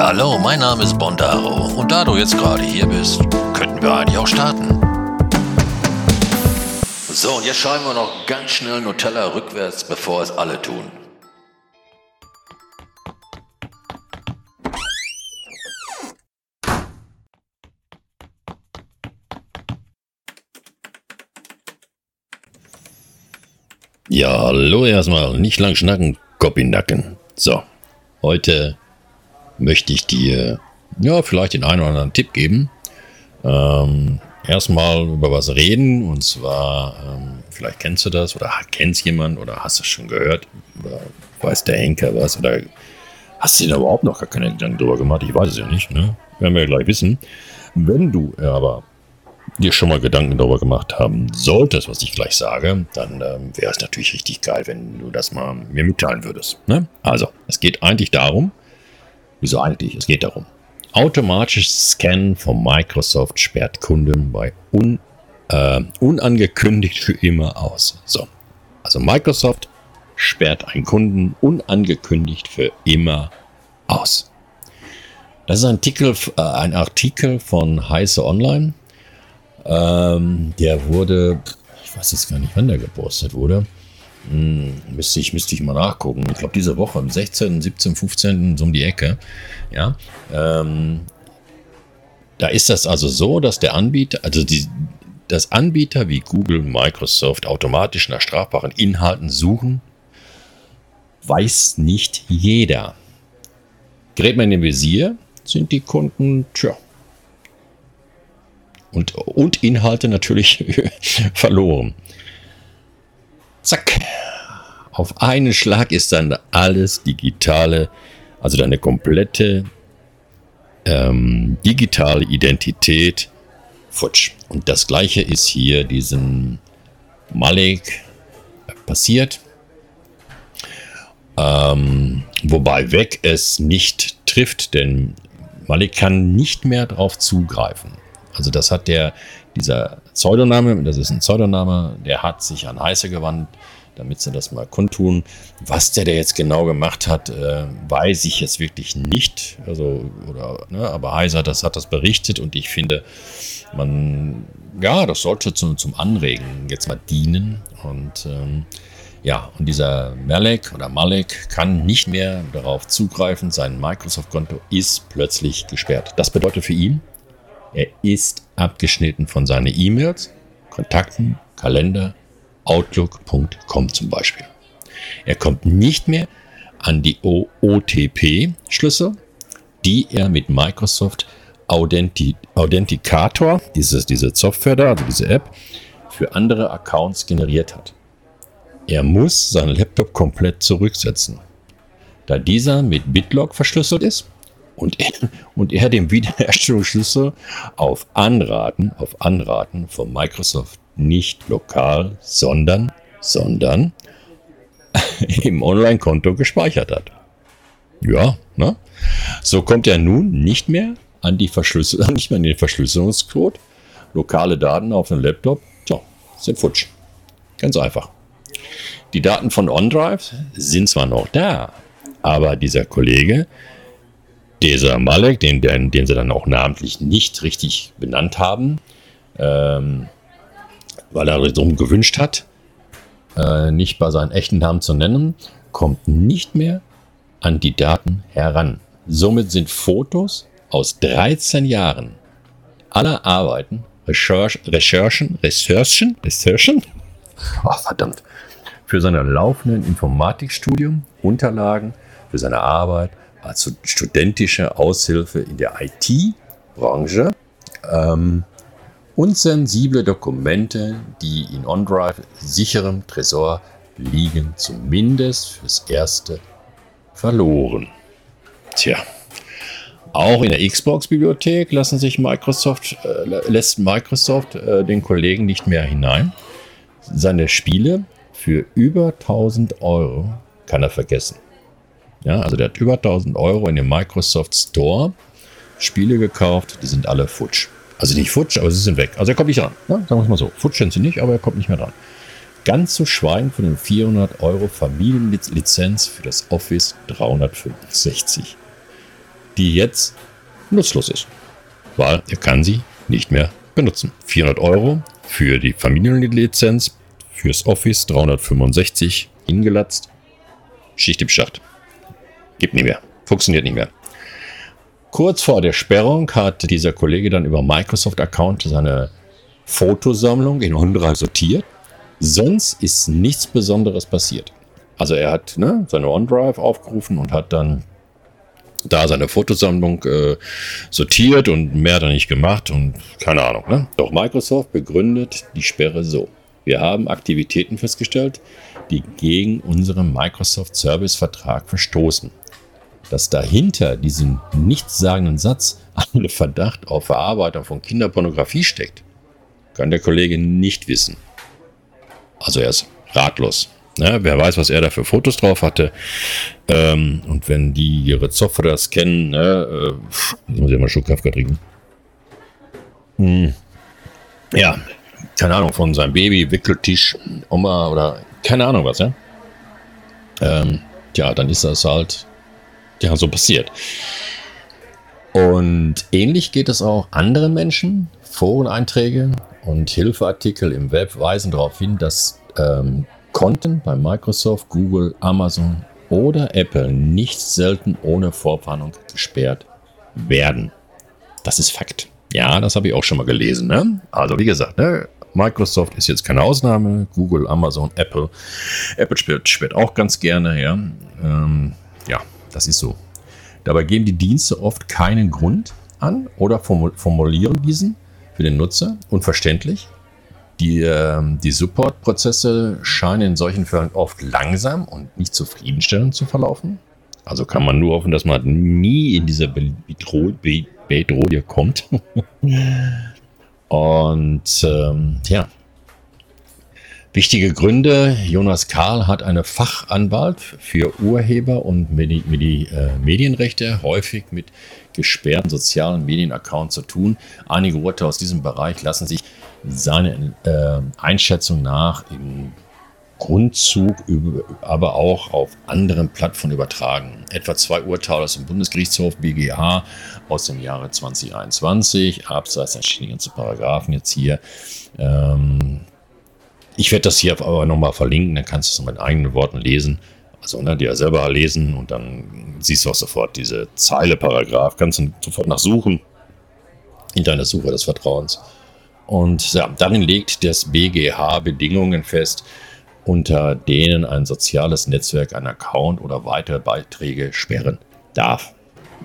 Ja, hallo, mein Name ist Bondaro und da du jetzt gerade hier bist, könnten wir eigentlich auch starten. So, und jetzt schreiben wir noch ganz schnell Nutella rückwärts, bevor es alle tun. Ja, hallo erstmal, nicht lang schnacken, Kopinacken. So, heute möchte ich dir ja vielleicht den einen oder anderen Tipp geben. Erstmal über was reden, und zwar, vielleicht kennst du das oder kennst jemand oder hast du schon gehört oder weiß der Henker was oder hast du dir überhaupt noch gar keine Gedanken drüber gemacht? Ich weiß es ja nicht, ne? Werden wir ja gleich wissen. Wenn du aber dir schon mal Gedanken darüber gemacht haben solltest, was ich gleich sage, dann wäre es natürlich richtig geil, wenn du das mal mir mitteilen würdest. Ne? Also, es geht eigentlich darum, wieso eigentlich? Es geht darum. Automatisches Scannen von Microsoft sperrt Kunden bei unangekündigt für immer aus. So, also Microsoft sperrt einen Kunden unangekündigt für immer aus. Das ist ein Artikel von Heise Online. Der wurde, ich weiß jetzt gar nicht, wann der gepostet wurde. Müsste ich mal nachgucken. Ich glaube, diese Woche, am 16., 17., 15., so um die Ecke. Ja, da ist das also so, dass der Anbieter, dass Anbieter wie Google und Microsoft automatisch nach strafbaren Inhalten suchen, weiß nicht jeder. Gerät man in den Visier, sind die Kunden, und Inhalte natürlich verloren. Zack. Auf einen Schlag ist dann alles digitale, also deine komplette digitale Identität futsch. Und das Gleiche ist hier diesem Malik passiert. Wobei Weg es nicht trifft, denn Malik kann nicht mehr darauf zugreifen. Also das hat dieser Pseudoname, das ist ein Pseudoname, der hat sich an Heise gewandt, damit sie das mal kundtun. Was der jetzt genau gemacht hat, weiß ich jetzt wirklich nicht. Also, aber Heise hat das berichtet und ich finde, das sollte zum Anregen jetzt mal dienen. Und und dieser Malik kann nicht mehr darauf zugreifen. Sein Microsoft-Konto ist plötzlich gesperrt. Das bedeutet für ihn, er ist abgeschnitten von seinen E-Mails, Kontakten, Kalender, Outlook.com zum Beispiel. Er kommt nicht mehr an die OTP-Schlüssel, die er mit Microsoft Authenticator, diese Software da, also diese App, für andere Accounts generiert hat. Er muss seinen Laptop komplett zurücksetzen, da dieser mit BitLock verschlüsselt ist. Und er dem Wiederherstellungsschlüssel auf Anraten von Microsoft nicht lokal, sondern im Online-Konto gespeichert hat. Ja, ne? So kommt er nun nicht mehr an den Verschlüsselungscode. Lokale Daten auf dem Laptop, sind futsch. Ganz einfach. Die Daten von OneDrive sind zwar noch da, aber dieser Kollege, dieser Malik, den sie dann auch namentlich nicht richtig benannt haben, weil er darum gewünscht hat, nicht bei seinen echten Namen zu nennen, kommt nicht mehr an die Daten heran. Somit sind Fotos aus 13 Jahren aller Arbeiten, Recherchen, für sein laufenden Informatikstudium, Unterlagen, für seine Arbeit, also studentische Aushilfe in der IT-Branche und sensible Dokumente, die in OneDrive sicherem Tresor liegen, zumindest fürs Erste verloren. Tja, auch in der Xbox-Bibliothek lässt Microsoft den Kollegen nicht mehr hinein. Seine Spiele für über 1.000 € kann er vergessen. Ja, also der hat über 1.000 € in dem Microsoft Store Spiele gekauft, die sind alle futsch. Also nicht futsch, aber sie sind weg. Also er kommt nicht ran, ne? Sagen wir es mal so. Futsch sind sie nicht, aber er kommt nicht mehr dran. Ganz zu schweigen von den 400 € Familienlizenz für das Office 365. die jetzt nutzlos ist, weil er kann sie nicht mehr benutzen. 400 € für die Familienlizenz, fürs Office 365 hingelatzt, Schicht im Schacht. Gibt nicht mehr, funktioniert nicht mehr. Kurz vor der Sperrung hat dieser Kollege dann über Microsoft-Account seine Fotosammlung in Ordner sortiert. Sonst ist nichts Besonderes passiert. Also er hat seine OneDrive aufgerufen und hat dann da seine Fotosammlung sortiert und mehr hat er nicht gemacht und keine Ahnung. Doch Microsoft begründet die Sperre so: Wir haben Aktivitäten festgestellt, die gegen unseren Microsoft-Service-Vertrag verstoßen. Dass dahinter diesen nichtssagenden Satz alle Verdacht auf Verarbeitung von Kinderpornografie steckt, kann der Kollege nicht wissen. Also er ist ratlos. Ja, wer weiß, was er da für Fotos drauf hatte. Und wenn die ihre Software scannen, jetzt muss ich mal Schubkaffee trinken. Ja, keine Ahnung, von seinem Baby, Wickeltisch, Oma oder keine Ahnung was. Ja? Dann ist das halt so passiert. Und ähnlich geht es auch anderen Menschen. Foreneinträge und Hilfeartikel im Web weisen darauf hin, dass Konten bei Microsoft, Google, Amazon oder Apple nicht selten ohne Vorwarnung gesperrt werden. Das ist Fakt. Ja, das habe ich auch schon mal gelesen. Also wie gesagt, Microsoft ist jetzt keine Ausnahme. Google, Amazon, Apple. Apple sperrt auch ganz gerne. Ja. Das ist so. Dabei geben die Dienste oft keinen Grund an oder formulieren diesen für den Nutzer unverständlich. Die Support-Prozesse scheinen in solchen Fällen oft langsam und nicht zufriedenstellend zu verlaufen. Also kann man nur hoffen, dass man nie in diese Bedrohung kommt. Und wichtige Gründe. Jonas Karl hat einen Fachanwalt für Urheber- und Medienrechte, häufig mit gesperrten sozialen Medienaccounts zu tun. Einige Urteile aus diesem Bereich lassen sich seiner Einschätzung nach im Grundzug, aber auch auf anderen Plattformen übertragen. Etwa 2 Urteile aus dem Bundesgerichtshof BGH aus dem Jahre 2021, abseits der zu Paragraphen jetzt hier. Ich werde das hier aber nochmal verlinken, dann kannst du es noch mit eigenen Worten lesen. Also, dir selber lesen und dann siehst du auch sofort diese Zeile, Paragraph. Kannst du sofort nachsuchen in deiner Suche des Vertrauens. Und ja, darin legt das BGH Bedingungen fest, unter denen ein soziales Netzwerk einen Account oder weitere Beiträge sperren darf.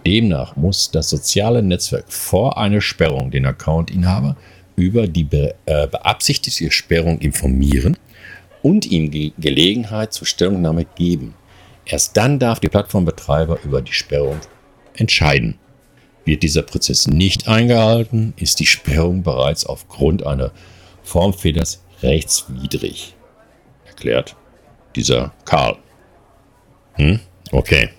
Demnach muss das soziale Netzwerk vor einer Sperrung den Accountinhaber über die beabsichtigte Sperrung informieren und ihm Gelegenheit zur Stellungnahme geben. Erst dann darf die Plattformbetreiber über die Sperrung entscheiden. Wird dieser Prozess nicht eingehalten, ist die Sperrung bereits aufgrund einer Formfehlers rechtswidrig, erklärt dieser Karl. Okay.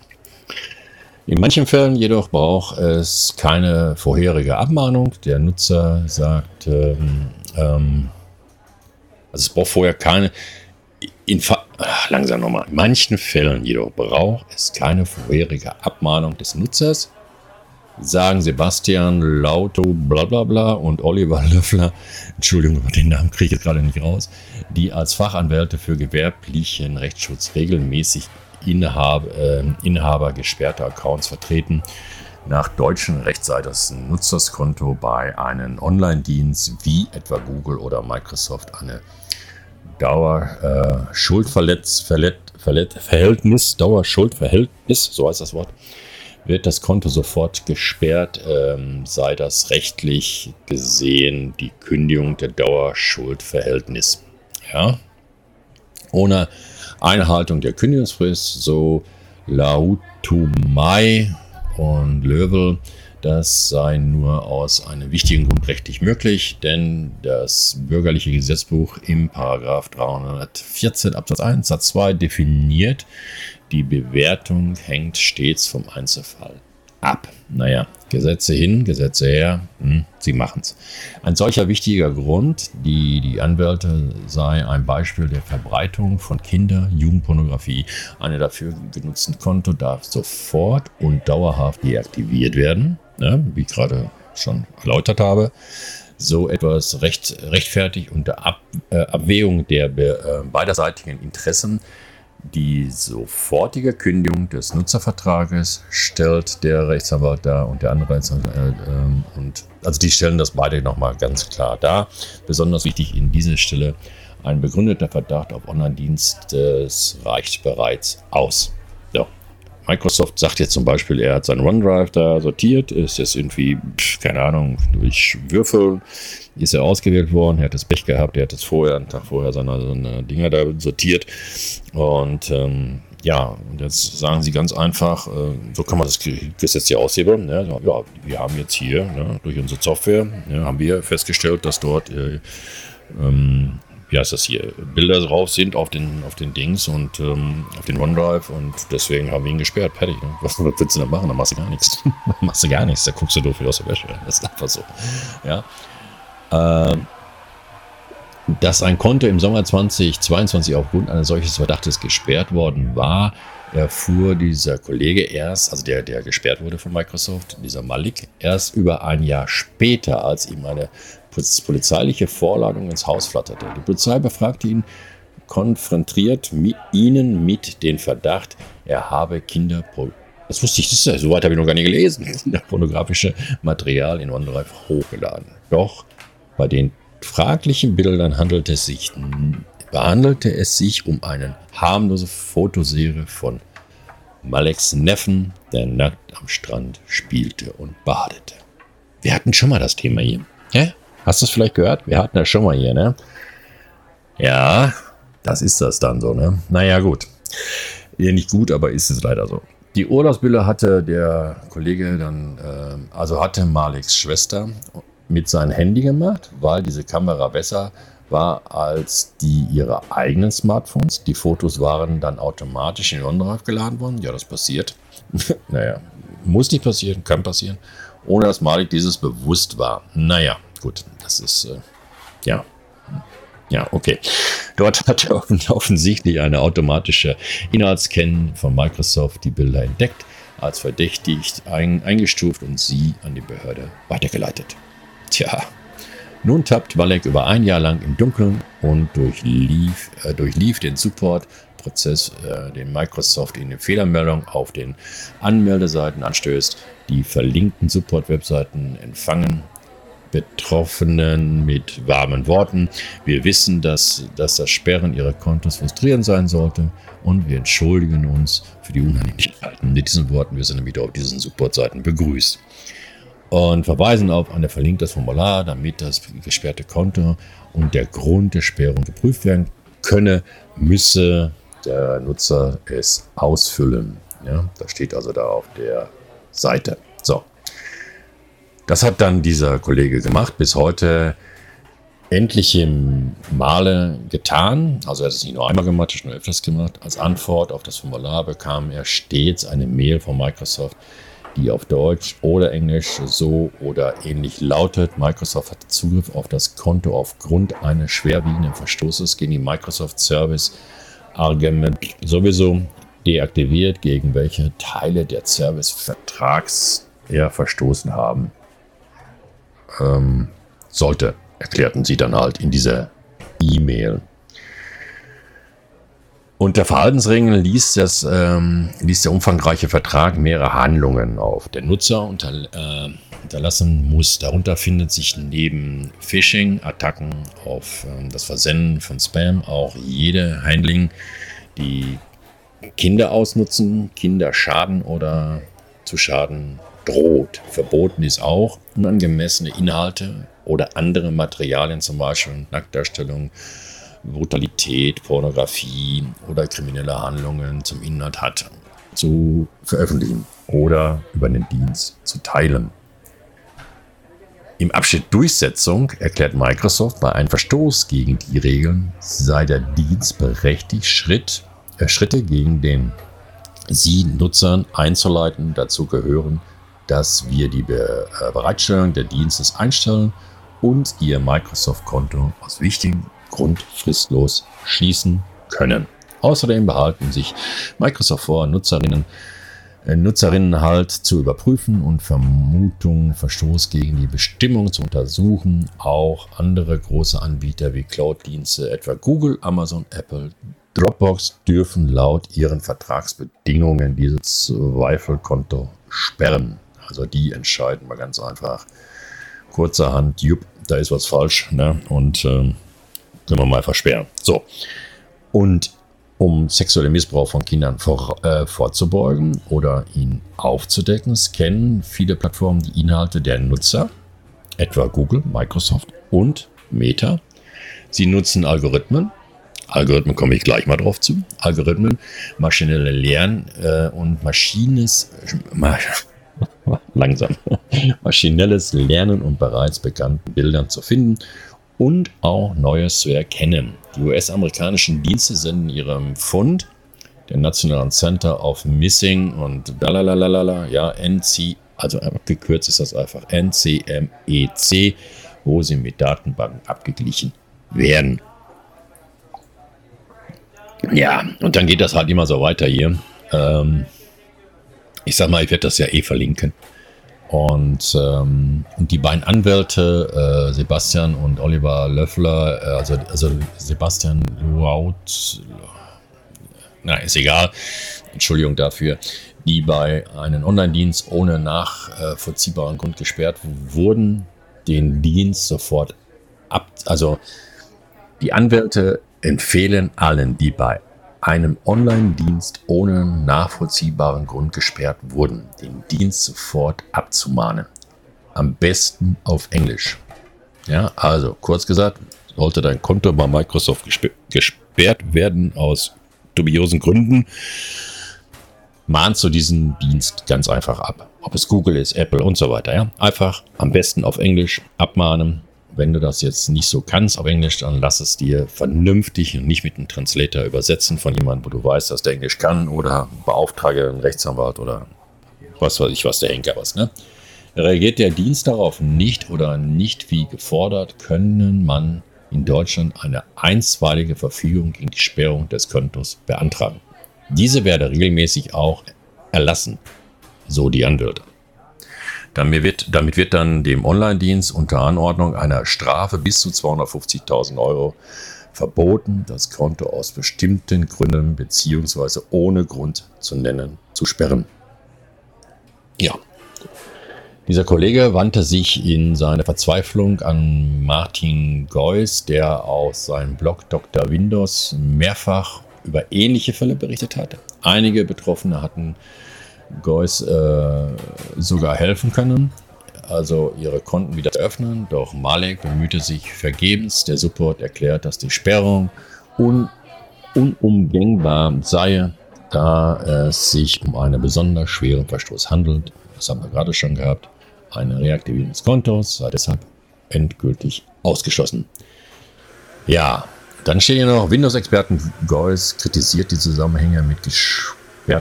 In manchen Fällen jedoch braucht es keine vorherige Abmahnung. Der Nutzer sagt, es braucht vorher keine. In manchen Fällen jedoch braucht es keine vorherige Abmahnung des Nutzers, sagen Sebastian Lauto blablabla und Oliver Löffler, Entschuldigung, den Namen kriege ich jetzt gerade nicht raus, die als Fachanwälte für gewerblichen Rechtsschutz regelmäßig Inhaber gesperrter Accounts vertreten. Nach deutschem Recht sei das Nutzerkonto bei einem Online-Dienst wie etwa Google oder Microsoft eine Dauerschuldverhältnis, so heißt das Wort, wird das Konto sofort gesperrt, sei das rechtlich gesehen die Kündigung der Dauerschuldverhältnis. Ja? Ohne Einhaltung der Kündigungsfrist, so Lautumai und Löwel, das sei nur aus einem wichtigen Grund rechtlich möglich, denn das bürgerliche Gesetzbuch im Paragraph 314 Absatz 1 Satz 2 definiert, die Bewertung hängt stets vom Einzelfall ab. Naja, Gesetze hin, Gesetze her, sie machen's. Ein solcher wichtiger Grund, die Anwälte, sei ein Beispiel der Verbreitung von Kinder-Jugendpornografie. Eine dafür genutzten Konto darf sofort und dauerhaft deaktiviert werden, ne, wie ich gerade schon erläutert habe. So etwas rechtfertigt unter Abwägung der beiderseitigen Interessen die sofortige Kündigung des Nutzervertrages, stellt der Rechtsanwalt dar und der andere Rechtsanwalt. Also die stellen das beide nochmal ganz klar dar. Besonders wichtig in dieser Stelle: ein begründeter Verdacht auf Online-Dienstes reicht bereits aus. So. Microsoft sagt jetzt zum Beispiel, er hat seinen OneDrive da sortiert, ist jetzt irgendwie, keine Ahnung, durch Würfeln ist er ausgewählt worden, er hat das Pech gehabt, er hat das vorher, einen Tag vorher seine Dinger da sortiert und und jetzt sagen sie ganz einfach, so kann man das Gesetz ja aushebeln, ne? Ja, wir haben jetzt hier, ne, durch unsere Software, ne, haben wir festgestellt, dass dort Bilder drauf sind auf den Dings und auf den OneDrive und deswegen haben wir ihn gesperrt. Fertig. Ne? Was willst du da machen? Da machst du gar nichts. Da guckst du doof wie aus der Wäsche. Das ist einfach so. Ja. Dass ein Konto im Sommer 2022 aufgrund eines solchen Verdachtes gesperrt worden war, erfuhr dieser Kollege erst, also der gesperrt wurde von Microsoft, dieser Malik, erst über ein Jahr später, als ihm eine polizeiliche Vorladung ins Haus flatterte. Die Polizei befragte ihn, konfrontiert ihnen mit dem Verdacht, er habe Kinderpornografie. Das wusste ich, so weit habe ich noch gar nicht gelesen. Pornografische Material in OneDrive hochgeladen. Doch bei den fraglichen Bildern handelte es sich um eine harmlose Fotoserie von Maleks Neffen, der nackt am Strand spielte und badete. Wir hatten schon mal das Thema hier. Hä? Hast du es vielleicht gehört? Wir hatten das schon mal hier, ne? Ja, das ist das dann so, ne? Naja, gut. Ja, nicht gut, aber ist es leider so. Die Urlaubsbilder hatte der Kollege dann, hatte Maliks Schwester mit seinem Handy gemacht, weil diese Kamera besser war als die ihrer eigenen Smartphones. Die Fotos waren dann automatisch in OneDrive geladen worden. Ja, das passiert. Naja, muss nicht passieren, kann passieren. Ohne dass Malik dieses bewusst war. Naja, gut, das ist, okay. Dort hat er offensichtlich eine automatische Inhaltsscan von Microsoft die Bilder entdeckt, als verdächtig eingestuft und sie an die Behörde weitergeleitet. Tja, nun tappt Malek über ein Jahr lang im Dunkeln und durchlief den Support-Prozess, den Microsoft in den Fehlermeldungen auf den Anmeldeseiten anstößt. Die verlinkten Support-Webseiten empfangen Betroffenen mit warmen Worten: Wir wissen, dass das Sperren ihrer Kontos frustrierend sein sollte und wir entschuldigen uns für die Unannehmlichkeiten. Mit diesen Worten, wir sind wieder auf diesen Support-Seiten begrüßt. Und verweisen auf ein verlinktes Formular, damit das gesperrte Konto und der Grund der Sperrung geprüft werden könne, müsse der Nutzer es ausfüllen. Ja, das steht also da auf der Seite. So, das hat dann dieser Kollege gemacht, bis heute endliche Male getan. Also er hat es nicht nur einmal gemacht, er hat es nur öfters gemacht. Als Antwort auf das Formular bekam er stets eine Mail von Microsoft, die auf Deutsch oder Englisch so oder ähnlich lautet: Microsoft hat Zugriff auf das Konto aufgrund eines schwerwiegenden Verstoßes gegen die Microsoft Service Agreement sowieso deaktiviert, gegen welche Teile der Servicevertrags verstoßen haben sollte, erklärten sie dann halt in dieser E-Mail. Unter Verhaltensregeln ließ der umfangreiche Vertrag mehrere Handlungen auf. Der Nutzer unterlassen muss. Darunter findet sich neben Phishing-Attacken auf das Versenden von Spam auch jede Handling, die Kinder ausnutzen, Kinder schaden oder zu schaden droht. Verboten ist auch unangemessene Inhalte oder andere Materialien, zum Beispiel Nacktdarstellungen, Brutalität, Pornografie oder kriminelle Handlungen zum Inhalt hat, zu veröffentlichen oder über den Dienst zu teilen. Im Abschnitt Durchsetzung erklärt Microsoft, bei einem Verstoß gegen die Regeln sei der Dienst berechtigt, Schritte gegen den sie Nutzern einzuleiten. Dazu gehören dass wir die Bereitstellung der Dienstes einstellen und Ihr Microsoft-Konto aus wichtigen Grund fristlos schließen können. Außerdem behalten sich Microsoft vor, Nutzerinnen halt zu überprüfen und Vermutungen, Verstoß gegen die Bestimmung zu untersuchen. Auch andere große Anbieter wie Cloud-Dienste, etwa Google, Amazon, Apple, Dropbox, dürfen laut ihren Vertragsbedingungen dieses Zweifelkonto sperren. Also die entscheiden mal ganz einfach kurzerhand, jupp, da ist was falsch, ne? Und können wir mal versperren. So. Und um sexuellen Missbrauch von Kindern vorzubeugen oder ihn aufzudecken, scannen viele Plattformen die Inhalte der Nutzer, etwa Google, Microsoft und Meta. Sie nutzen Algorithmen komme ich gleich mal drauf zu, Algorithmen, maschinelle Lernen und maschinelles Lernen, um bereits bekannten Bildern zu finden und auch Neues zu erkennen. Die US-amerikanischen Dienste senden ihrem Fund, der National Center of Missing und abgekürzt ist das einfach NCMEC, wo sie mit Datenbanken abgeglichen werden. Ja, und dann geht das halt immer so weiter hier. Ich sag mal, ich werde das ja verlinken. Und die beiden Anwälte, Sebastian und Oliver Löffler, also Sebastian Laut, ist egal, Entschuldigung dafür, die bei einem Online-Dienst ohne nachvollziehbaren Grund gesperrt wurden, den Dienst sofort die Anwälte empfehlen allen, die bei einem Online-Dienst ohne nachvollziehbaren Grund gesperrt wurden, den Dienst sofort abzumahnen. Am besten auf Englisch. Ja, also kurz gesagt, sollte dein Konto bei Microsoft gesperrt werden aus dubiosen Gründen, mahnst du diesen Dienst ganz einfach ab. Ob es Google ist, Apple und so weiter. Ja? Einfach am besten auf Englisch abmahnen. Wenn du das jetzt nicht so kannst auf Englisch, dann lass es dir vernünftig und nicht mit einem Translator übersetzen von jemandem, wo du weißt, dass der Englisch kann, oder beauftrage einen Rechtsanwalt oder was weiß ich, was der Henker was, ne? Reagiert der Dienst darauf nicht oder nicht wie gefordert, können man in Deutschland eine einstweilige Verfügung gegen die Sperrung des Kontos beantragen. Diese werde regelmäßig auch erlassen, so die Anwälte. Damit wird dann dem Online-Dienst unter Anordnung einer Strafe bis zu 250.000 € verboten, das Konto aus bestimmten Gründen bzw. ohne Grund zu nennen, zu sperren. Ja, dieser Kollege wandte sich in seiner Verzweiflung an Martin Geuss, der aus seinem Blog Dr. Windows mehrfach über ähnliche Fälle berichtet hatte. Einige Betroffene hatten Geuss sogar helfen können, also ihre Konten wieder zu öffnen, doch Malek bemühte sich vergebens. Der Support erklärt, dass die Sperrung unumgängbar sei, da es sich um einen besonders schweren Verstoß handelt. Das haben wir gerade schon gehabt. Eine Reaktivierung des Kontos sei deshalb endgültig ausgeschlossen. Ja, dann steht hier noch, Windows-Experten Geuss kritisiert die Zusammenhänge mit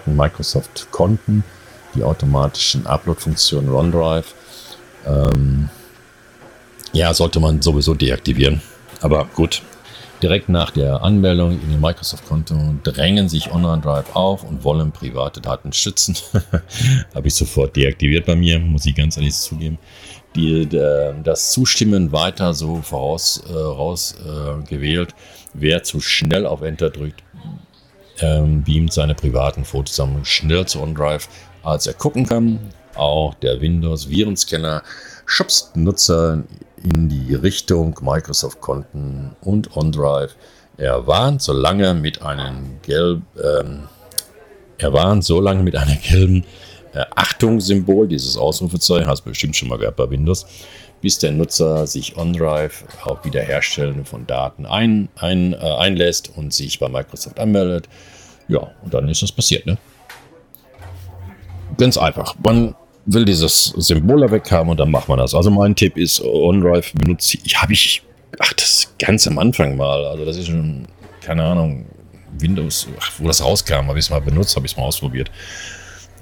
Microsoft-Konten, die automatischen Upload-Funktionen OneDrive. Sollte man sowieso deaktivieren. Aber gut, direkt nach der Anmeldung in den Microsoft-Konto drängen sich OneDrive auf und wollen private Daten schützen. Habe ich sofort deaktiviert bei mir, muss ich ganz ehrlich zugeben. Das Zustimmen weiter so gewählt. Wer zu schnell auf Enter drückt, beamt seine privaten Fotos schnell zu OneDrive, als er gucken kann. Auch der Windows-Virenscanner schubst Nutzer in die Richtung Microsoft-Konten und OneDrive. Er warnt so lange mit einem gelben Achtungssymbol, dieses Ausrufezeichen, hast du bestimmt schon mal gehabt bei Windows, bis der Nutzer sich OneDrive auf Wiederherstellen von Daten einlässt und sich bei Microsoft anmeldet. Ja, und dann ist das passiert, ne? Ganz einfach. Man will dieses Symbol da weg haben und dann macht man das. Also mein Tipp ist, OneDrive benutze ich, das ganz am Anfang mal, also das ist schon, keine Ahnung, Windows, wo das rauskam, habe ich es mal benutzt, habe ich es mal ausprobiert.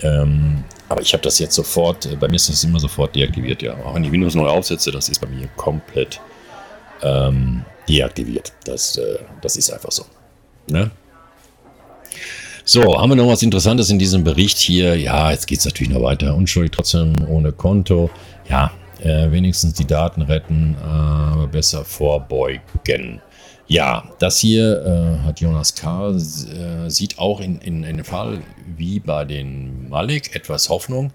Aber ich habe das jetzt sofort, bei mir ist das immer sofort deaktiviert, ja. Auch wenn ich Windows neu aufsetze, das ist bei mir komplett deaktiviert. Das ist einfach so. Ne? So, haben wir noch was Interessantes in diesem Bericht hier? Ja, jetzt geht es natürlich noch weiter. Unschuldig trotzdem ohne Konto. Ja, wenigstens die Daten retten, aber besser vorbeugen. Ja, das hier hat Jonas K. Sieht auch in einem Fall wie bei den Malik etwas Hoffnung,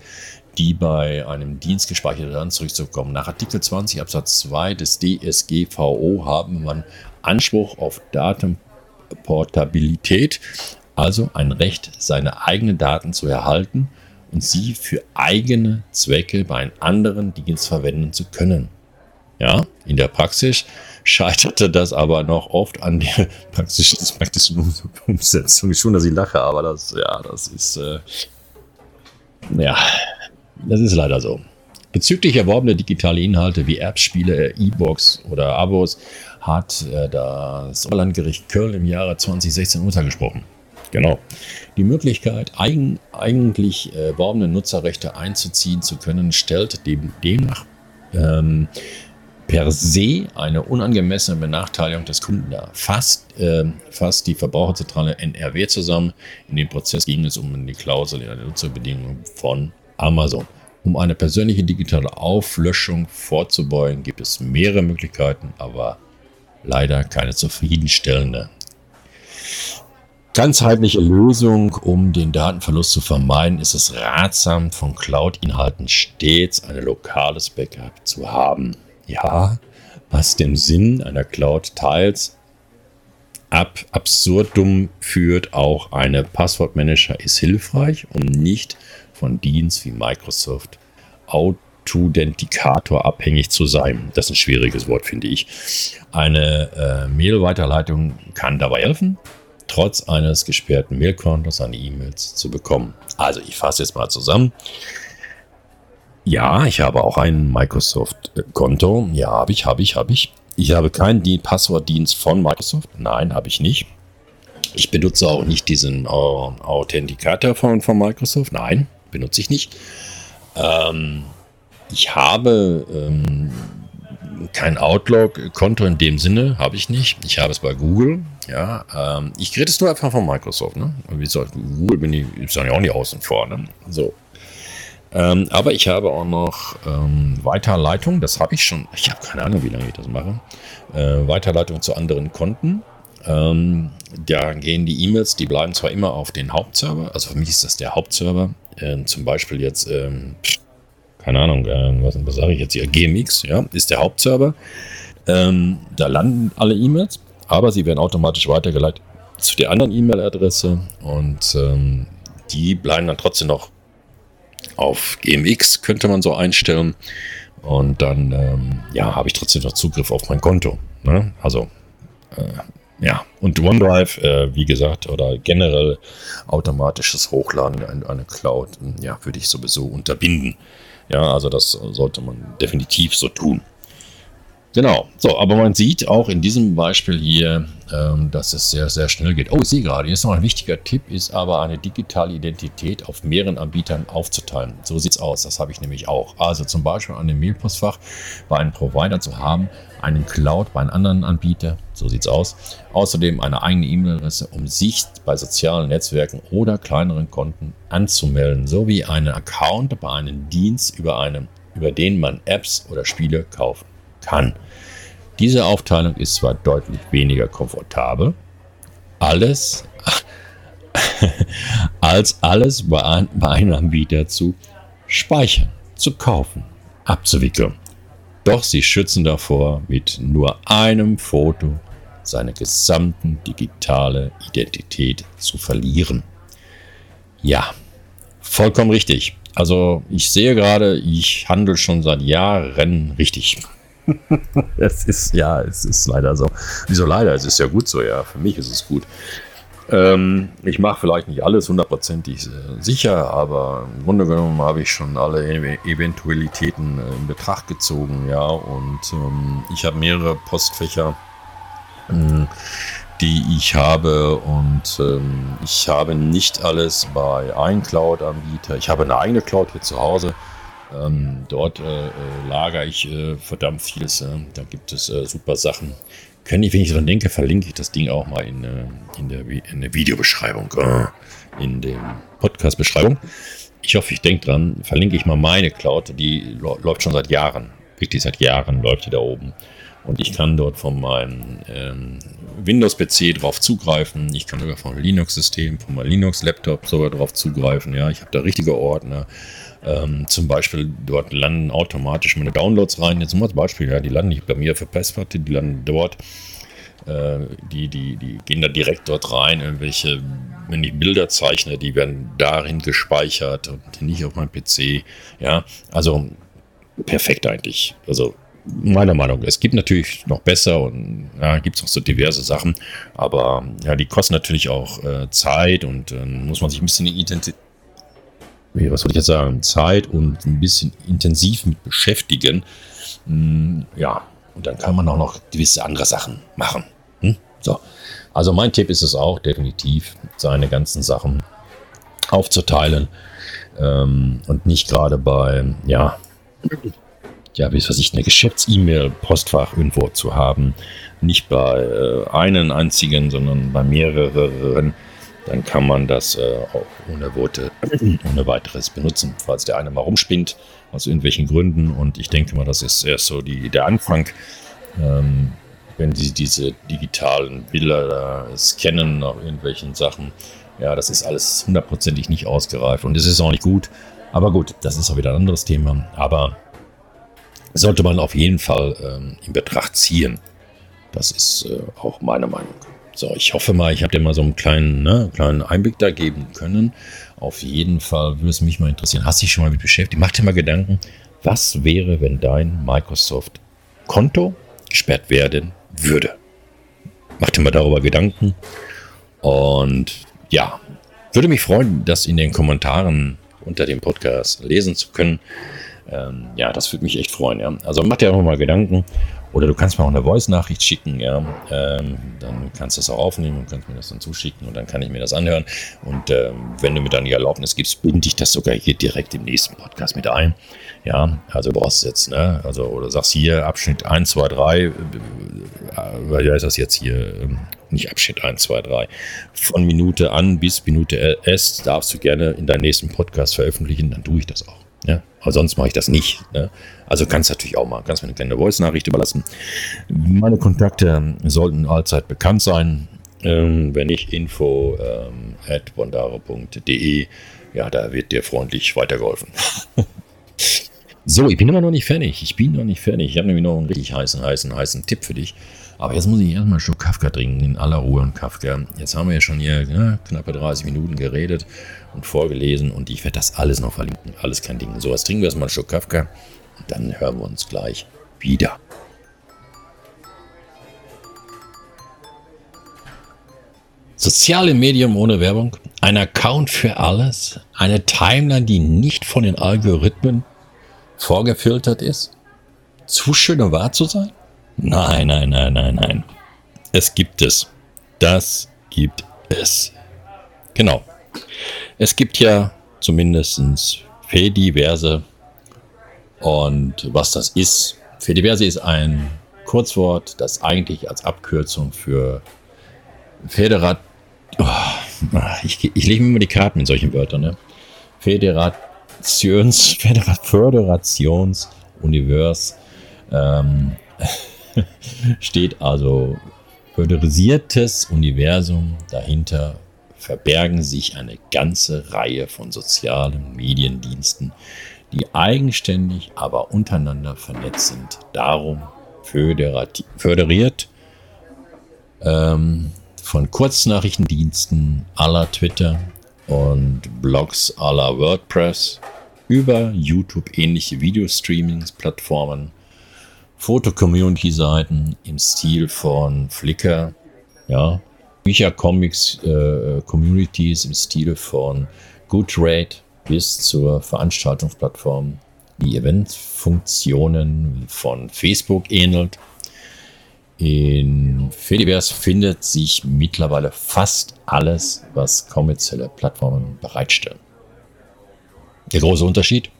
die bei einem Dienst gespeicherte Daten zurückzukommen. Nach Artikel 20 Absatz 2 des DSGVO haben man Anspruch auf Datenportabilität, also ein Recht, seine eigenen Daten zu erhalten und sie für eigene Zwecke bei einem anderen Dienst verwenden zu können. Ja, in der Praxis scheiterte das aber noch oft an der praktischen Umsetzung. Schon, dass ich lache, aber das ist leider so. Bezüglich erworbener digitale Inhalte wie Apps, Spiele, E-Books oder Abos hat das Oberlandgericht Köln im Jahre 2016 Urteil gesprochen. Genau. Die Möglichkeit, eigentlich erworbene Nutzerrechte einzuziehen zu können, stellt demnach per se eine unangemessene Benachteiligung des Kunden dar. Fasst die Verbraucherzentrale NRW zusammen. In dem Prozess ging es um die Klausel in der Nutzerbedingung von Amazon. Um eine persönliche digitale Auflöschung vorzubeugen, gibt es mehrere Möglichkeiten, aber leider keine zufriedenstellende. Ganzheitliche Lösung, um den Datenverlust zu vermeiden, ist es ratsam, von Cloud-Inhalten stets ein lokales Backup zu haben. Ja, was dem Sinn einer Cloud teils ab absurdum führt, auch eine Passwortmanager ist hilfreich, um nicht von Dienst wie Microsoft Authenticator abhängig zu sein. Das ist ein schwieriges Wort, finde ich. Eine Mail-Weiterleitung kann dabei helfen, trotz eines gesperrten Mailkontos seine E-Mails zu bekommen. Also ich fasse jetzt mal zusammen. Ja, ich habe auch ein Microsoft-Konto. Ja, habe ich. Ich habe keinen Passwortdienst von Microsoft. Nein, habe ich nicht. Ich benutze auch nicht diesen Authenticator von Microsoft. Nein, benutze ich nicht. Ich habe kein Outlook-Konto in dem Sinne, habe ich nicht. Ich habe es bei Google. Ja, ich rede es nur einfach von Microsoft. Ne? Wie gesagt, Google bin ich ja auch nicht außen vor. Ne? So. Aber ich habe auch noch Weiterleitung. Das habe ich schon. Ich habe keine Ahnung, wie lange ich das mache. Weiterleitung zu anderen Konten. Da gehen die E-Mails, die bleiben zwar immer auf den Hauptserver. Also für mich ist das der Hauptserver. Zum Beispiel jetzt... keine Ahnung, was sage ich jetzt hier? GMX, ja, ist der Hauptserver. Da landen alle E-Mails, aber sie werden automatisch weitergeleitet zu der anderen E-Mail-Adresse und die bleiben dann trotzdem noch auf GMX, könnte man so einstellen. Und dann habe ich trotzdem noch Zugriff auf mein Konto. Ne? Also, und OneDrive, wie gesagt, oder generell automatisches Hochladen in eine Cloud, ja, würde ich sowieso unterbinden. Ja, also das sollte man definitiv so tun. Genau, so, aber man sieht auch in diesem Beispiel hier, dass es sehr, sehr schnell geht. Oh, ich sehe gerade, jetzt noch ein wichtiger Tipp ist aber, eine digitale Identität auf mehreren Anbietern aufzuteilen. So sieht es aus, das habe ich nämlich auch. Also zum Beispiel an dem Mailpostfach bei einem Provider zu haben, einen Cloud bei einem anderen Anbieter, so sieht es aus. Außerdem eine eigene E-Mail-Adresse, um sich bei sozialen Netzwerken oder kleineren Konten anzumelden, sowie einen Account bei einem Dienst, über den man Apps oder Spiele kaufen kann. Diese Aufteilung ist zwar deutlich weniger komfortabel, alles bei einem Anbieter zu speichern, zu kaufen, abzuwickeln. Doch sie schützen davor, mit nur einem Foto seine gesamte digitale Identität zu verlieren. Ja, vollkommen richtig. Also ich sehe gerade, ich handle schon seit Jahren richtig. Es ist leider so. Wieso leider? Es ist ja gut so, ja. Für mich ist es gut. Ich mache vielleicht nicht alles hundertprozentig sicher, aber im Grunde genommen habe ich schon alle Eventualitäten in Betracht gezogen, ja. Und ich habe mehrere Postfächer die ich habe, und ich habe nicht alles bei einem Cloud-Anbieter. Ich habe eine eigene Cloud hier zu Hause. Dort lagere ich verdammt vieles. Da gibt es super Sachen. Wenn ich dran denke, verlinke ich das Ding auch mal in der Videobeschreibung, in der Podcast-Beschreibung. Ich hoffe, ich denke dran, verlinke ich mal meine Cloud, die läuft schon seit Jahren. Wirklich seit Jahren läuft die da oben. Und ich kann dort von meinem Windows-PC drauf zugreifen. Ich kann sogar von Linux-System, von meinem Linux-Laptop sogar drauf zugreifen. Ja, ich habe da richtige Ordner. Zum Beispiel, dort landen automatisch meine Downloads rein. Jetzt nur als Beispiel, ja, die landen nicht bei mir für Festplatte, die landen dort. Die gehen da direkt dort rein. Irgendwelche, wenn ich Bilder zeichne, die werden darin gespeichert und nicht auf meinem PC. Ja, also perfekt eigentlich. Also meiner Meinung. Es gibt natürlich noch besser und ja, gibt es noch so diverse Sachen, aber ja, die kosten natürlich auch Zeit und muss man sich ein bisschen intensiv mit beschäftigen. Ja, und dann kann man auch noch gewisse andere Sachen machen. So, also mein Tipp ist es auch definitiv, seine ganzen Sachen aufzuteilen und nicht gerade bei eine Geschäfts-E-Mail-Postfach irgendwo zu haben, nicht bei einem einzigen, sondern bei mehreren, dann kann man das auch ohne weiteres benutzen, falls der eine mal rumspinnt, aus irgendwelchen Gründen. Und ich denke mal, das ist erst so der Anfang, wenn Sie diese digitalen Bilder scannen nach irgendwelchen Sachen. Ja, das ist alles hundertprozentig nicht ausgereift und es ist auch nicht gut. Aber gut, das ist auch wieder ein anderes Thema. Aber sollte man auf jeden Fall in Betracht ziehen. Das ist auch meine Meinung. So, ich hoffe mal, ich habe dir mal so einen kleinen Einblick da geben können. Auf jeden Fall würde es mich mal interessieren. Hast du dich schon mal mit beschäftigt? Mach dir mal Gedanken, was wäre, wenn dein Microsoft-Konto gesperrt werden würde? Mach dir mal darüber Gedanken. Und ja, würde mich freuen, das in den Kommentaren unter dem Podcast lesen zu können. Ja, das würde mich echt freuen. Ja. Also mach dir auch mal Gedanken. Oder du kannst mir auch eine Voice-Nachricht schicken. Ja. Dann kannst du das auch aufnehmen und kannst mir das dann zuschicken. Und dann kann ich mir das anhören. Und wenn du mir dann die Erlaubnis gibst, binde ich das sogar hier direkt im nächsten Podcast mit ein. Ja, also du brauchst jetzt, ne? Also, oder sagst hier Abschnitt 1, 2, 3. Weil ist das jetzt hier nicht Abschnitt 1, 2, 3. Von Minute an bis Minute S darfst du gerne in deinem nächsten Podcast veröffentlichen. Dann tue ich das auch. Ja, aber sonst mache ich das nicht. Ne? Also kannst du natürlich auch mal, kannst mir eine kleine Voice-Nachricht überlassen. Meine Kontakte sollten allzeit bekannt sein. Wenn nicht, info@bondare.de. Ja, da wird dir freundlich weitergeholfen. So, ich bin immer noch nicht fertig. Ich habe nämlich noch einen richtig heißen Tipp für dich. Aber jetzt muss ich erstmal einen Schluck Kaffee trinken, in aller Ruhe und Kaffee. Jetzt haben wir ja schon hier knappe 30 Minuten geredet und vorgelesen und ich werde das alles noch verlinken. Alles kein Ding. So, jetzt trinken wir erstmal einen Schluck Kaffee und dann hören wir uns gleich wieder. Soziale Medien ohne Werbung, ein Account für alles, eine Timeline, die nicht von den Algorithmen vorgefiltert ist. Zu schön, um wahr zu sein? Nein. Es gibt es. Das gibt es. Genau. Es gibt ja zumindest Fediverse. Und was das ist, Fediverse ist ein Kurzwort, das eigentlich als Abkürzung für Federat... Oh, ich lege mir immer die Karten mit solchen Wörtern. Ne? Föderationsuniversum steht also föderisiertes Universum. Dahinter verbergen sich eine ganze Reihe von sozialen Mediendiensten, die eigenständig, aber untereinander vernetzt sind. Darum föderiert von Kurznachrichtendiensten à la Twitter und Blogs à la WordPress über YouTube-ähnliche Videostreaming-Plattformen, Foto-Community-Seiten im Stil von Flickr, ja, Bücher-Comics, Communities im Stil von Goodreads bis zur Veranstaltungsplattform, die Eventfunktionen von Facebook ähnelt. In Fediverse findet sich mittlerweile fast alles, was kommerzielle Plattformen bereitstellen. Der große Unterschied: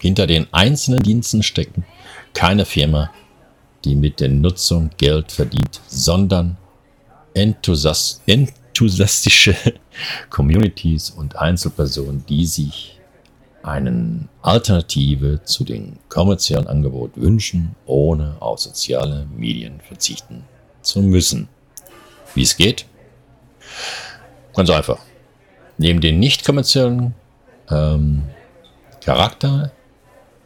hinter den einzelnen Diensten stecken keine Firma, die mit der Nutzung Geld verdient, sondern enthusiastische Communities und Einzelpersonen, die sich eine Alternative zu den kommerziellen Angeboten wünschen, ohne auf soziale Medien verzichten zu müssen. Wie es geht? Ganz einfach. Neben den nicht kommerziellen Charakter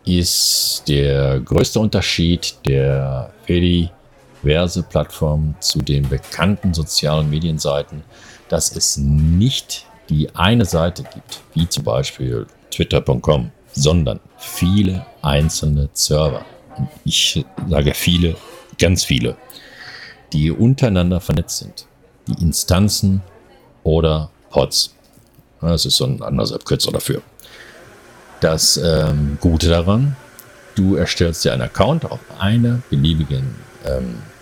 ist der größte Unterschied der Fediverse-Plattform zu den bekannten sozialen Medienseiten, dass es nicht die eine Seite gibt, wie zum Beispiel Twitter.com, sondern viele einzelne Server. Und ich sage viele, ganz viele, die untereinander vernetzt sind. Die Instanzen oder Pods. Das ist so ein anderes Abkürzer dafür. Das Gute daran, du erstellst dir einen Account auf einem beliebigen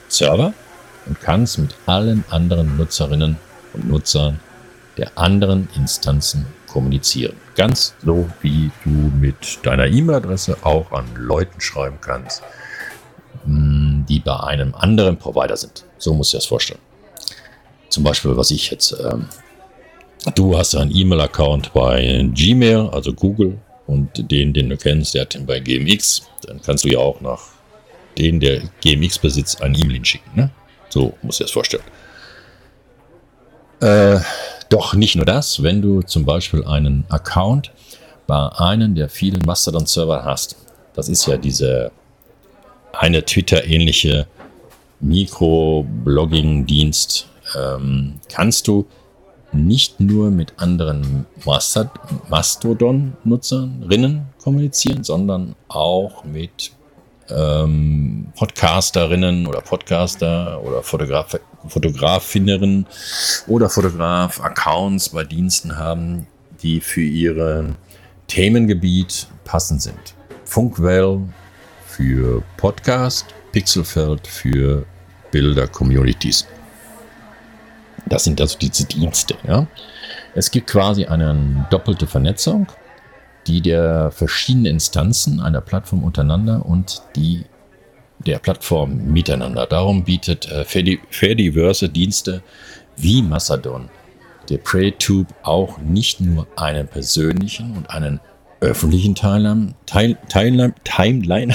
Server und kannst mit allen anderen Nutzerinnen und Nutzern der anderen Instanzen kommunizieren. Ganz so, wie du mit deiner E-Mail-Adresse auch an Leuten schreiben kannst, die bei einem anderen Provider sind. So musst du dir das vorstellen. Zum Beispiel, was ich jetzt... du hast einen E-Mail-Account bei Gmail, also Google, und den du kennst, der hat den bei GMX. Dann kannst du ja auch nach den, der GMX besitzt, einen E-Mail hinschicken. Ne? So musst du dir das vorstellen. Doch nicht nur das, wenn du zum Beispiel einen Account bei einem der vielen Mastodon-Server hast. Das ist ja diese eine Twitter-ähnliche Mikroblogging-Dienst. Kannst du nicht nur mit anderen Mastodon-Nutzerinnen kommunizieren, sondern auch mit Podcasterinnen oder Podcaster oder Fotografinnen oder Fotograf Accounts bei Diensten haben, die für ihr Themengebiet passend sind. Funkwell für Podcast, Pixelfeld für Bilder-Communities. Das sind also diese Dienste. Ja. Es gibt quasi eine doppelte Vernetzung, die der verschiedenen Instanzen einer Plattform untereinander und die der Plattform miteinander. Darum bietet Fediverse Dienste wie Mastodon, der PrayTube, auch nicht nur einen persönlichen und einen öffentlichen Timeline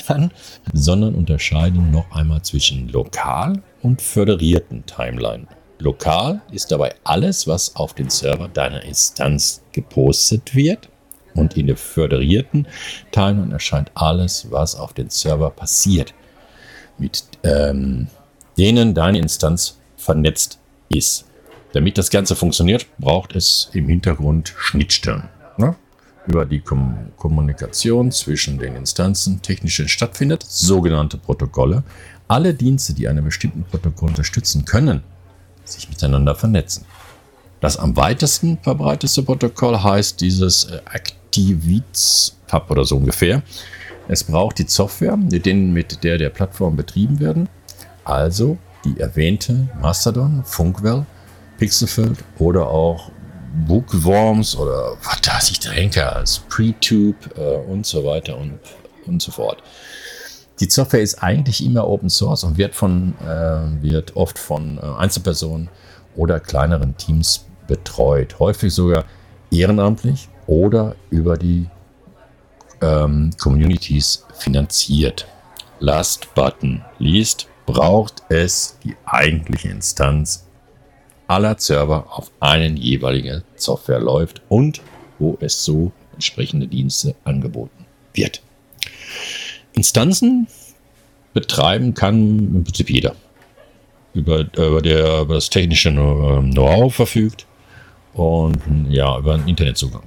an, sondern unterscheiden noch einmal zwischen lokal und föderierten Timeline. Lokal ist dabei alles, was auf den Server deiner Instanz gepostet wird, und in der föderierten Timeline erscheint alles, was auf den Server passiert, mit denen deine Instanz vernetzt ist. Damit das Ganze funktioniert, braucht es im Hintergrund Schnittstellen, ne? Über die Kommunikation zwischen den Instanzen technisch stattfindet, sogenannte Protokolle. Alle Dienste, die einem bestimmten Protokoll unterstützen können, sich miteinander vernetzen. Das am weitesten verbreiteste Protokoll heißt dieses ActivityPub oder so ungefähr. Es braucht die Software, mit der Plattformen betrieben werden, also die erwähnte Mastodon, Funkwell, Pixelfeld oder auch Bookworms oder was da sich der Henker als PrayTube und so weiter und so fort. Die Software ist eigentlich immer Open Source und wird oft von Einzelpersonen oder kleineren Teams betreut. Häufig sogar ehrenamtlich oder über die Communities finanziert. Last but not least braucht es die eigentliche Instanz aller Server auf einen jeweiligen Software läuft und wo es so entsprechende Dienste angeboten wird. Instanzen betreiben kann im Prinzip jeder, über das technische Know-how verfügt und ja, über einen Internetzugang.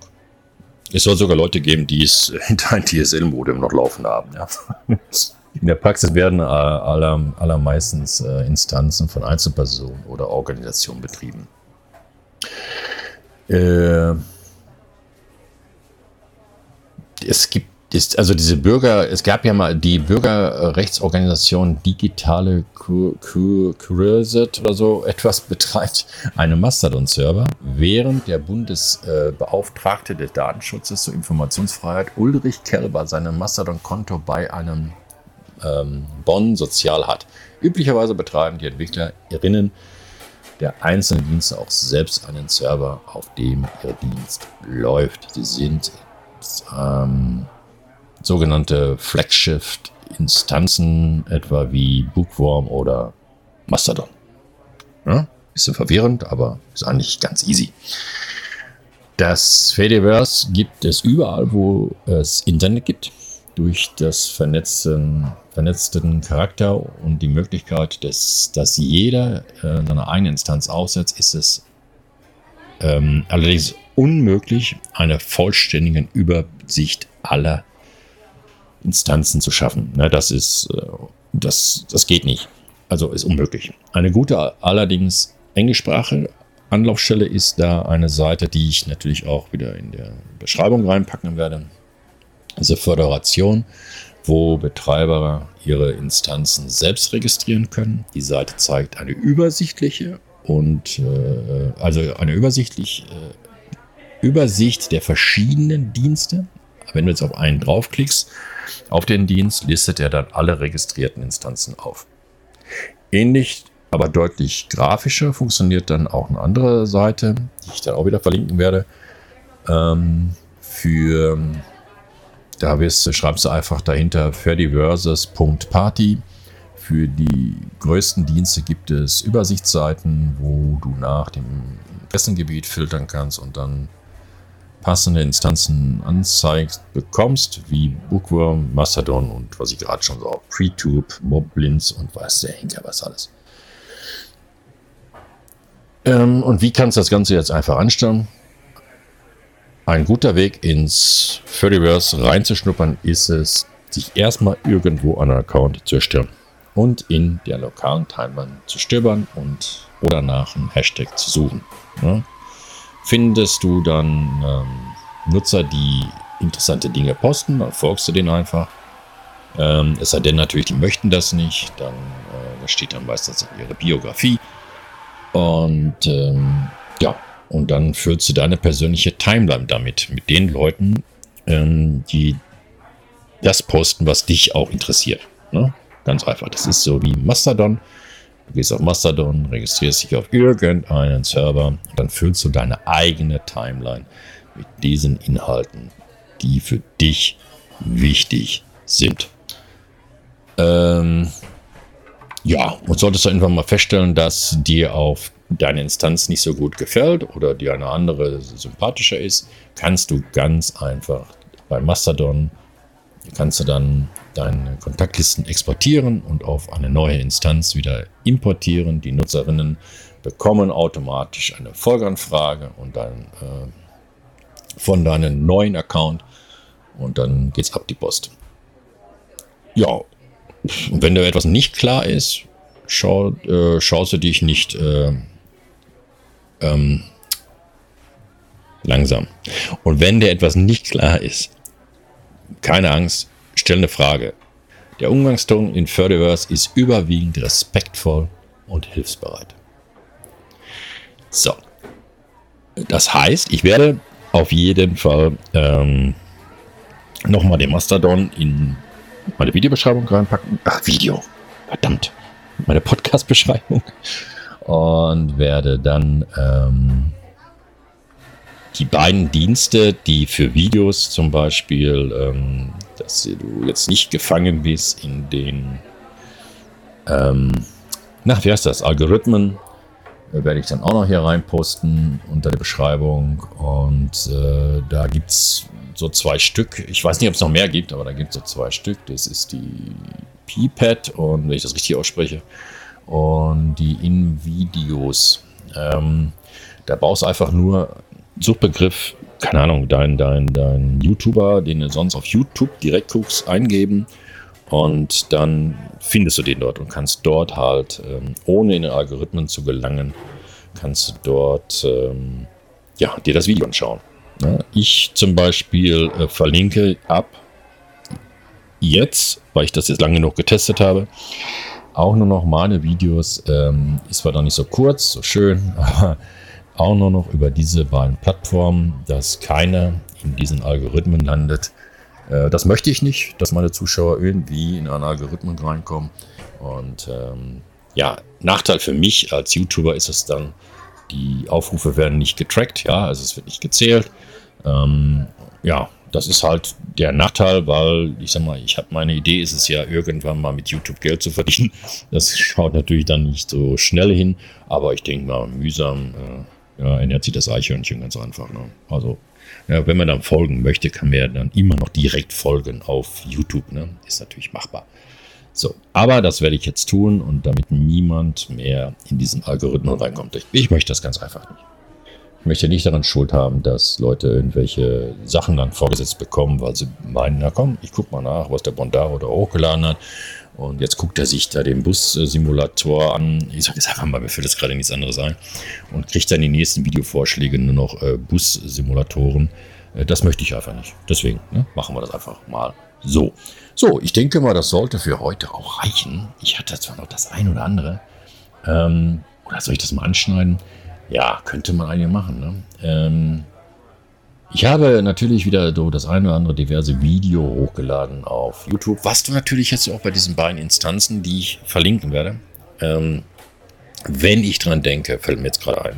Es soll sogar Leute geben, die es hinter ein DSL-Modem noch laufen haben. Ja. In der Praxis werden allermeistens Instanzen von Einzelpersonen oder Organisationen betrieben. Es gibt ist, also diese Bürger, es gab ja mal die Bürgerrechtsorganisation Digitale Curiosity oder so etwas, betreibt einen Mastodon-Server, während der Bundesbeauftragte des Datenschutzes zur Informationsfreiheit Ulrich Kelber sein Mastodon-Konto bei einem Bonn Sozial hat. Üblicherweise betreiben die EntwicklerInnen der einzelnen Dienste auch selbst einen Server, auf dem ihr Dienst läuft. Sie sind sogenannte Flagship-Instanzen, etwa wie Bookworm oder Mastodon. Ja, bisschen verwirrend, aber ist eigentlich ganz easy. Das Fediverse gibt es überall, wo es Internet gibt. Durch das vernetzten Charakter und die Möglichkeit, dass jeder seine eigene Instanz aufsetzt, ist es allerdings unmöglich, eine vollständige Übersicht aller Instanzen zu schaffen. Na, das geht nicht. Also ist unmöglich. Eine gute, allerdings englischsprachige Anlaufstelle ist da eine Seite, die ich natürlich auch wieder in der Beschreibung reinpacken werde. Also Föderation, wo Betreiber ihre Instanzen selbst registrieren können. Die Seite zeigt eine übersichtliche Übersicht der verschiedenen Dienste. Wenn du jetzt auf einen draufklickst, auf den Dienst, listet er dann alle registrierten Instanzen auf. Ähnlich, aber deutlich grafischer funktioniert dann auch eine andere Seite, die ich dann auch wieder verlinken werde. Schreibst du einfach dahinter fediverses.party. Für die größten Dienste gibt es Übersichtsseiten, wo du nach dem Interessengebiet filtern kannst und dann passende Instanzen anzeigst, bekommst, wie Bookworm, Mastodon und was ich gerade schon so, Pretube, Moblins und weiß der Henker was alles. Und wie kannst du das Ganze jetzt einfach anstellen? Ein guter Weg, ins Fediverse reinzuschnuppern, ist es, sich erstmal irgendwo einen Account zu erstellen und in der lokalen Timeline zu stöbern oder nach einem Hashtag zu suchen. Ja? Findest du dann Nutzer, die interessante Dinge posten, dann folgst du denen einfach. Es sei denn natürlich, die möchten das nicht, dann das steht dann meistens in ihrer Biografie. Und und dann führst du deine persönliche Timeline damit, mit den Leuten, die das posten, was dich auch interessiert. Ne? Ganz einfach. Das ist so wie Mastodon. Du gehst auf Mastodon, registrierst dich auf irgendeinen Server und dann füllst du deine eigene Timeline mit diesen Inhalten, die für dich wichtig sind. Und solltest du irgendwann mal feststellen, dass dir auf deine Instanz nicht so gut gefällt oder dir eine andere sympathischer ist, kannst du ganz einfach bei Mastodon dann deine Kontaktlisten exportieren und auf eine neue Instanz wieder importieren. Die Nutzerinnen bekommen automatisch eine Folgeanfrage und dann von deinem neuen Account und dann geht's ab die Post. Ja, und wenn dir etwas nicht klar ist, schaust du dich nicht langsam. Und wenn dir etwas nicht klar ist, keine Angst, stell eine Frage. Der Umgangston in Fediverse ist überwiegend respektvoll und hilfsbereit. So. Das heißt, ich werde auf jeden Fall nochmal den Mastodon in meine Videobeschreibung reinpacken. Meine Podcast-Beschreibung. Und werde dann die beiden Dienste, die für Videos zum Beispiel, dass du jetzt nicht gefangen bist in den Algorithmen, werde ich dann auch noch hier rein posten unter der Beschreibung. Und da gibt es so 2 Stück. Ich weiß nicht, ob es noch mehr gibt, aber da gibt es so 2 Stück. Das ist die Pipet und, wenn ich das richtig ausspreche, und die Invideos. Da brauchst du einfach nur Suchbegriff, keine Ahnung, dein YouTuber, den du sonst auf YouTube direkt guckst, eingeben und dann findest du den dort und kannst dort halt, ohne in den Algorithmen zu gelangen, kannst du dort dir das Video anschauen. Ich zum Beispiel verlinke ab jetzt, weil ich das jetzt lange genug getestet habe, auch nur noch meine Videos, ist zwar noch nicht so kurz, so schön, aber auch nur noch über diese beiden Plattformen, dass keiner in diesen Algorithmen landet. Das möchte ich nicht, dass meine Zuschauer irgendwie in einen Algorithmen reinkommen. Und ja, Nachteil für mich als YouTuber ist es dann, die Aufrufe werden nicht getrackt, ja, also es wird nicht gezählt. Ja, das ist halt der Nachteil, weil ich sag mal, ich habe meine Idee, ist es ja irgendwann mal mit YouTube Geld zu verdienen. Das schaut natürlich dann nicht so schnell hin, aber ich denke mal, mühsam ja, ernährt sich das Eichhörnchen ganz einfach. Ne? Also, ja, wenn man dann folgen möchte, kann man ja dann immer noch direkt folgen auf YouTube. Ne? Ist natürlich machbar. So, aber das werde ich jetzt tun und damit niemand mehr in diesen Algorithmen reinkommt. Ich möchte das ganz einfach nicht. Ich möchte nicht daran Schuld haben, dass Leute irgendwelche Sachen dann vorgesetzt bekommen, weil sie meinen, na komm, ich guck mal nach, was der Bondaro da hochgeladen hat. Und jetzt guckt er sich da den Bus-Simulator an. Ich sage jetzt einfach mal, mir fällt das gerade nichts anderes ein. Und kriegt dann die nächsten Videovorschläge nur noch Bus-Simulatoren. Das möchte ich einfach nicht. Deswegen machen wir das einfach mal so. So, ich denke mal, das sollte für heute auch reichen. Ich hatte zwar noch das ein oder andere. Oder soll ich das mal anschneiden? Ja, könnte man eigentlich machen. Ne? Ich habe natürlich wieder so das ein oder andere diverse Video hochgeladen auf YouTube, was du natürlich jetzt auch bei diesen beiden Instanzen, die ich verlinken werde, wenn ich dran denke, fällt mir jetzt gerade ein,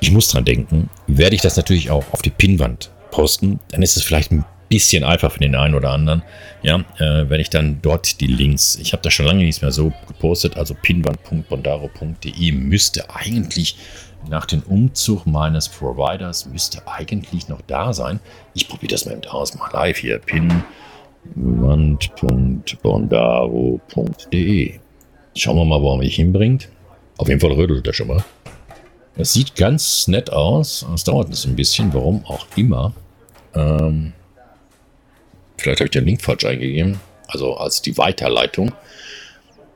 ich muss dran denken, werde ich das natürlich auch auf die Pinnwand posten, dann ist es vielleicht ein bisschen einfach für den einen oder anderen, ja, wenn ich dann dort die Links, ich habe da schon lange nichts mehr so gepostet, also pinnwand.bondaro.de müsste eigentlich nach dem Umzug meines Providers noch da sein. Ich probiere das mal eben aus, mal live hier, pinnwand.bondaro.de. Schauen wir mal, wo er mich hinbringt. Auf jeden Fall rödelt er schon mal. Es sieht ganz nett aus, es dauert ein bisschen, warum auch immer. Vielleicht habe ich den Link falsch eingegeben, also als die Weiterleitung.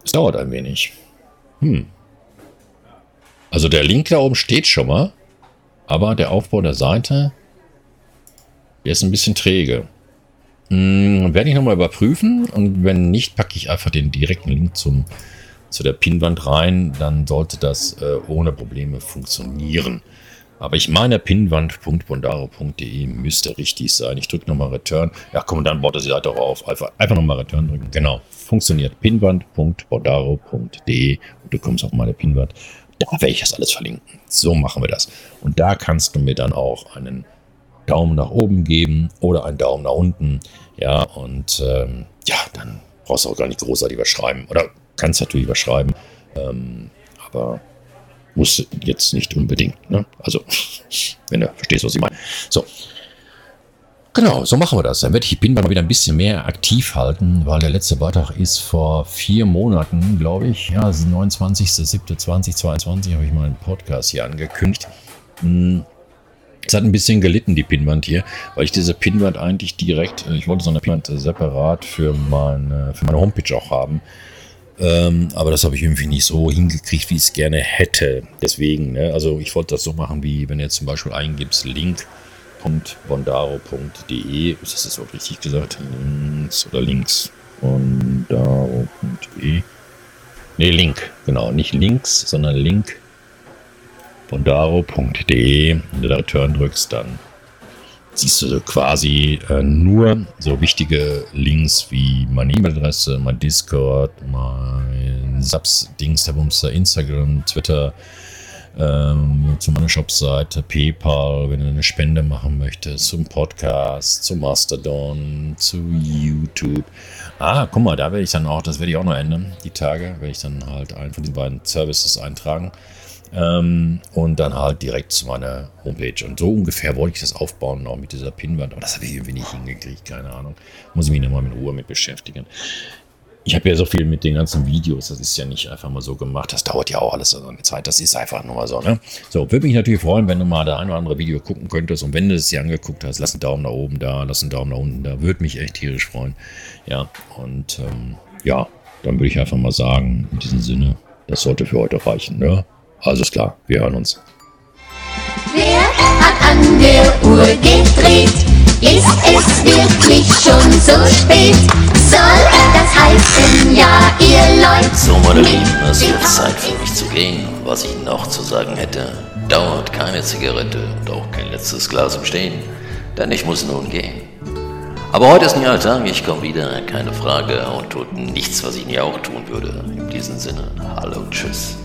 Es dauert ein wenig. Also der Link da oben steht schon mal, aber der Aufbau der Seite, der ist ein bisschen träge. Werde ich nochmal überprüfen und wenn nicht, packe ich einfach den direkten Link zu der Pinnwand rein, dann sollte das ohne Probleme funktionieren. Aber ich meine, pinnwand.bondaro.de müsste richtig sein. Ich drücke nochmal Return. Ja, komm, dann baut er die Seite auch auf. Einfach nochmal Return drücken. Genau, funktioniert. pinnwand.bondaro.de und du kommst auf meine Pinnwand. Da werde ich das alles verlinken. So machen wir das. Und da kannst du mir dann auch einen Daumen nach oben geben oder einen Daumen nach unten. Ja, und ja, dann brauchst du auch gar nicht großartig überschreiben. Oder kannst natürlich überschreiben, aber muss jetzt nicht unbedingt, ne? Also, wenn du verstehst, was ich meine. So. Genau, so machen wir das. Dann werde ich die Pinnwand mal wieder ein bisschen mehr aktiv halten, weil der letzte Beitrag ist vor 4 Monaten, glaube ich. Ja, 29.07.2022 habe ich meinen Podcast hier angekündigt. Es hat ein bisschen gelitten, die Pinnwand hier, weil ich diese Pinnwand eigentlich direkt, ich wollte so eine Pinnwand separat für meine Homepage auch haben. Aber das habe ich irgendwie nicht so hingekriegt, wie ich es gerne hätte. Deswegen, ne? Also ich wollte das so machen, wie wenn du jetzt zum Beispiel eingibst link.bondaro.de, ist das jetzt auch richtig gesagt? Links.bondaro.de. Ne, Link, genau, nicht links, sondern link.bondaro.de. Wenn du da Return drückst, dann siehst du so quasi nur so wichtige Links wie meine E-Mail-Adresse, mein Discord, mein Subs-Dings, der Bumster, Instagram, Twitter, zu meiner Shop-Seite, PayPal, wenn du eine Spende machen möchtest, zum Podcast, zum Mastodon, zu YouTube. Ah, guck mal, da werde ich dann auch, das werde ich auch noch ändern, die Tage, werde ich dann halt einen von den beiden Services eintragen. Und dann halt direkt zu meiner Homepage. Und so ungefähr wollte ich das aufbauen, auch mit dieser Pinnwand. Aber das habe ich irgendwie nicht hingekriegt, keine Ahnung. Muss ich mich nochmal in Ruhe mit beschäftigen. Ich habe ja so viel mit den ganzen Videos, das ist ja nicht einfach mal so gemacht. Das dauert ja auch alles so eine Zeit, das ist einfach nur mal so. Ne? So, würde mich natürlich freuen, wenn du mal das ein oder andere Video gucken könntest. Und wenn du es dir angeguckt hast, lass einen Daumen nach oben da, lass einen Daumen nach unten da. Würde mich echt tierisch freuen. Ja, und ja, dann würde ich einfach mal sagen, in diesem Sinne, das sollte für heute reichen, ne? Also ist klar, wir hören uns. Wer hat an der Uhr gedreht? Ist es wirklich schon so spät. Soll das heißen, ja, ihr Leute? So, meine Lieben, es wird Zeit für mich zu gehen. Was ich noch zu sagen hätte, dauert keine Zigarette und auch kein letztes Glas im Stehen, denn ich muss nun gehen. Aber heute ist ein neuer Tag, ich komme wieder, keine Frage, und tut nichts, was ich nie auch tun würde. In diesem Sinne, hallo und tschüss.